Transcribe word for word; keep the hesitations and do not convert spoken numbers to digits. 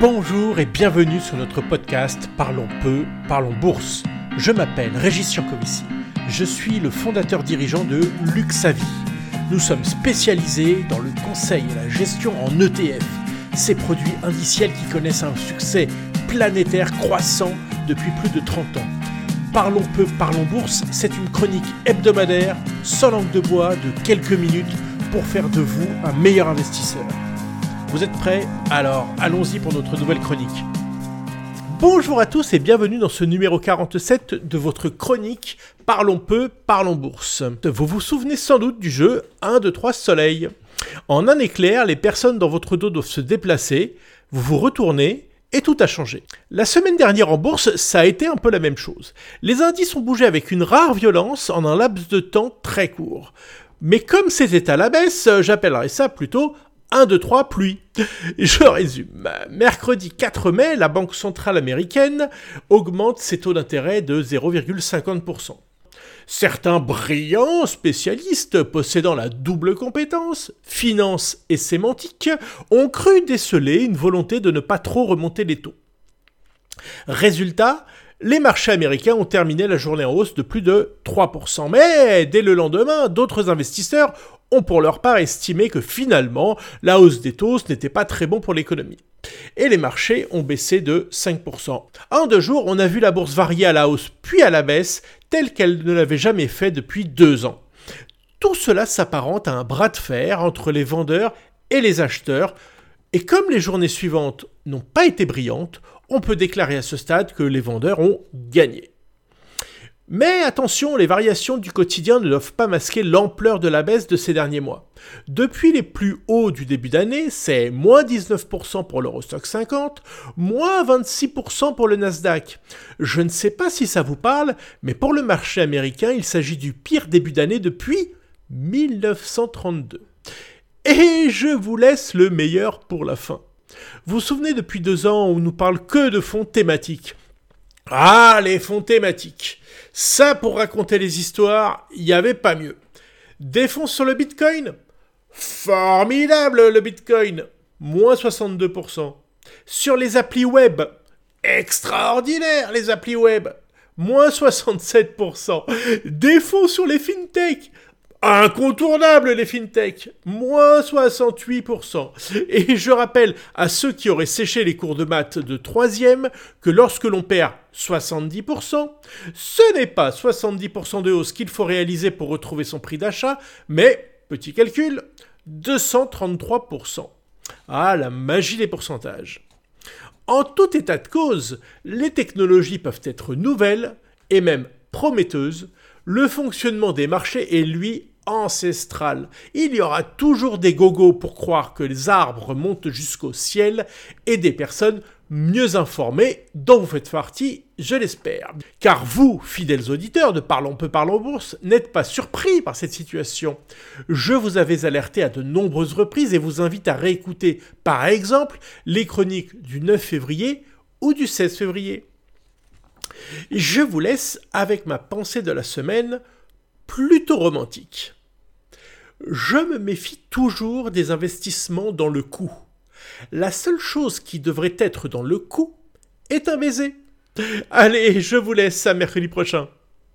Bonjour et bienvenue sur notre podcast Parlons Peu, Parlons Bourse. Je m'appelle Régis Siancovici. Je suis le fondateur dirigeant de Luxavi. Nous sommes spécialisés dans le conseil et la gestion en E T F, ces produits indiciels qui connaissent un succès planétaire croissant depuis plus de trente ans. Parlons peu, parlons bourse, c'est une chronique hebdomadaire, sans langue de bois, de quelques minutes pour faire de vous un meilleur investisseur. Vous êtes prêts ? Alors, allons-y pour notre nouvelle chronique. Bonjour à tous et bienvenue dans ce numéro quarante-sept de votre chronique Parlons peu, parlons bourse. Vous vous souvenez sans doute du jeu un, deux, trois, soleil. En un éclair, les personnes dans votre dos doivent se déplacer, vous vous retournez, et tout a changé. La semaine dernière en bourse, ça a été un peu la même chose. Les indices ont bougé avec une rare violence en un laps de temps très court. Mais comme c'était à la baisse, j'appellerais ça plutôt un, deux, trois, pluie. Je résume. Mercredi quatre mai, la Banque centrale américaine augmente ses taux d'intérêt de zéro virgule cinquante pour cent. Certains brillants spécialistes possédant la double compétence, finance et sémantique, ont cru déceler une volonté de ne pas trop remonter les taux. Résultat, les marchés américains ont terminé la journée en hausse de plus de trois pour cent. Mais dès le lendemain, d'autres investisseurs ont pour leur part estimé que finalement, la hausse des taux n'était pas très bon pour l'économie. Et les marchés ont baissé de cinq pour cent. En deux jours, on a vu la bourse varier à la hausse puis à la baisse, telle qu'elle ne l'avait jamais fait depuis deux ans. Tout cela s'apparente à un bras de fer entre les vendeurs et les acheteurs, et comme les journées suivantes n'ont pas été brillantes, on peut déclarer à ce stade que les vendeurs ont gagné. Mais attention, les variations du quotidien ne doivent pas masquer l'ampleur de la baisse de ces derniers mois. Depuis les plus hauts du début d'année, c'est moins dix-neuf pour cent pour l'Eurostoxx cinquante, moins vingt-six pour cent pour le Nasdaq. Je ne sais pas si ça vous parle, mais pour le marché américain, il s'agit du pire début d'année depuis mille neuf cent trente-deux. Et je vous laisse le meilleur pour la fin. Vous vous souvenez depuis deux ans, on ne nous parle que de fonds thématiques. Ah, les fonds thématiques. Ça, pour raconter les histoires, il n'y avait pas mieux. Des fonds sur le Bitcoin ? Formidable, le Bitcoin ! Moins soixante-deux pour cent. Sur les applis web ? Extraordinaire, les applis web ! Moins soixante-sept pour cent. Des fonds sur les fintechs ? Incontournable, les fintechs, moins soixante-huit pour cent. Et je rappelle à ceux qui auraient séché les cours de maths de troisième que lorsque l'on perd soixante-dix pour cent, ce n'est pas soixante-dix pour cent de hausse qu'il faut réaliser pour retrouver son prix d'achat, mais, petit calcul, deux cent trente-trois pour cent. Ah, la magie des pourcentages. En tout état de cause, les technologies peuvent être nouvelles et même prometteuses. Le fonctionnement des marchés est, lui, ancestral. Il y aura toujours des gogos pour croire que les arbres montent jusqu'au ciel et des personnes mieux informées dont vous faites partie, je l'espère. Car vous, fidèles auditeurs de Parlons Peu, Parlons Bourse, n'êtes pas surpris par cette situation. Je vous avais alerté à de nombreuses reprises et vous invite à réécouter, par exemple, les chroniques du neuf février ou du seize février. Je vous laisse avec ma pensée de la semaine plutôt romantique. Je me méfie toujours des investissements dans le coup. La seule chose qui devrait être dans le coup est un baiser. Allez, je vous laisse à mercredi prochain.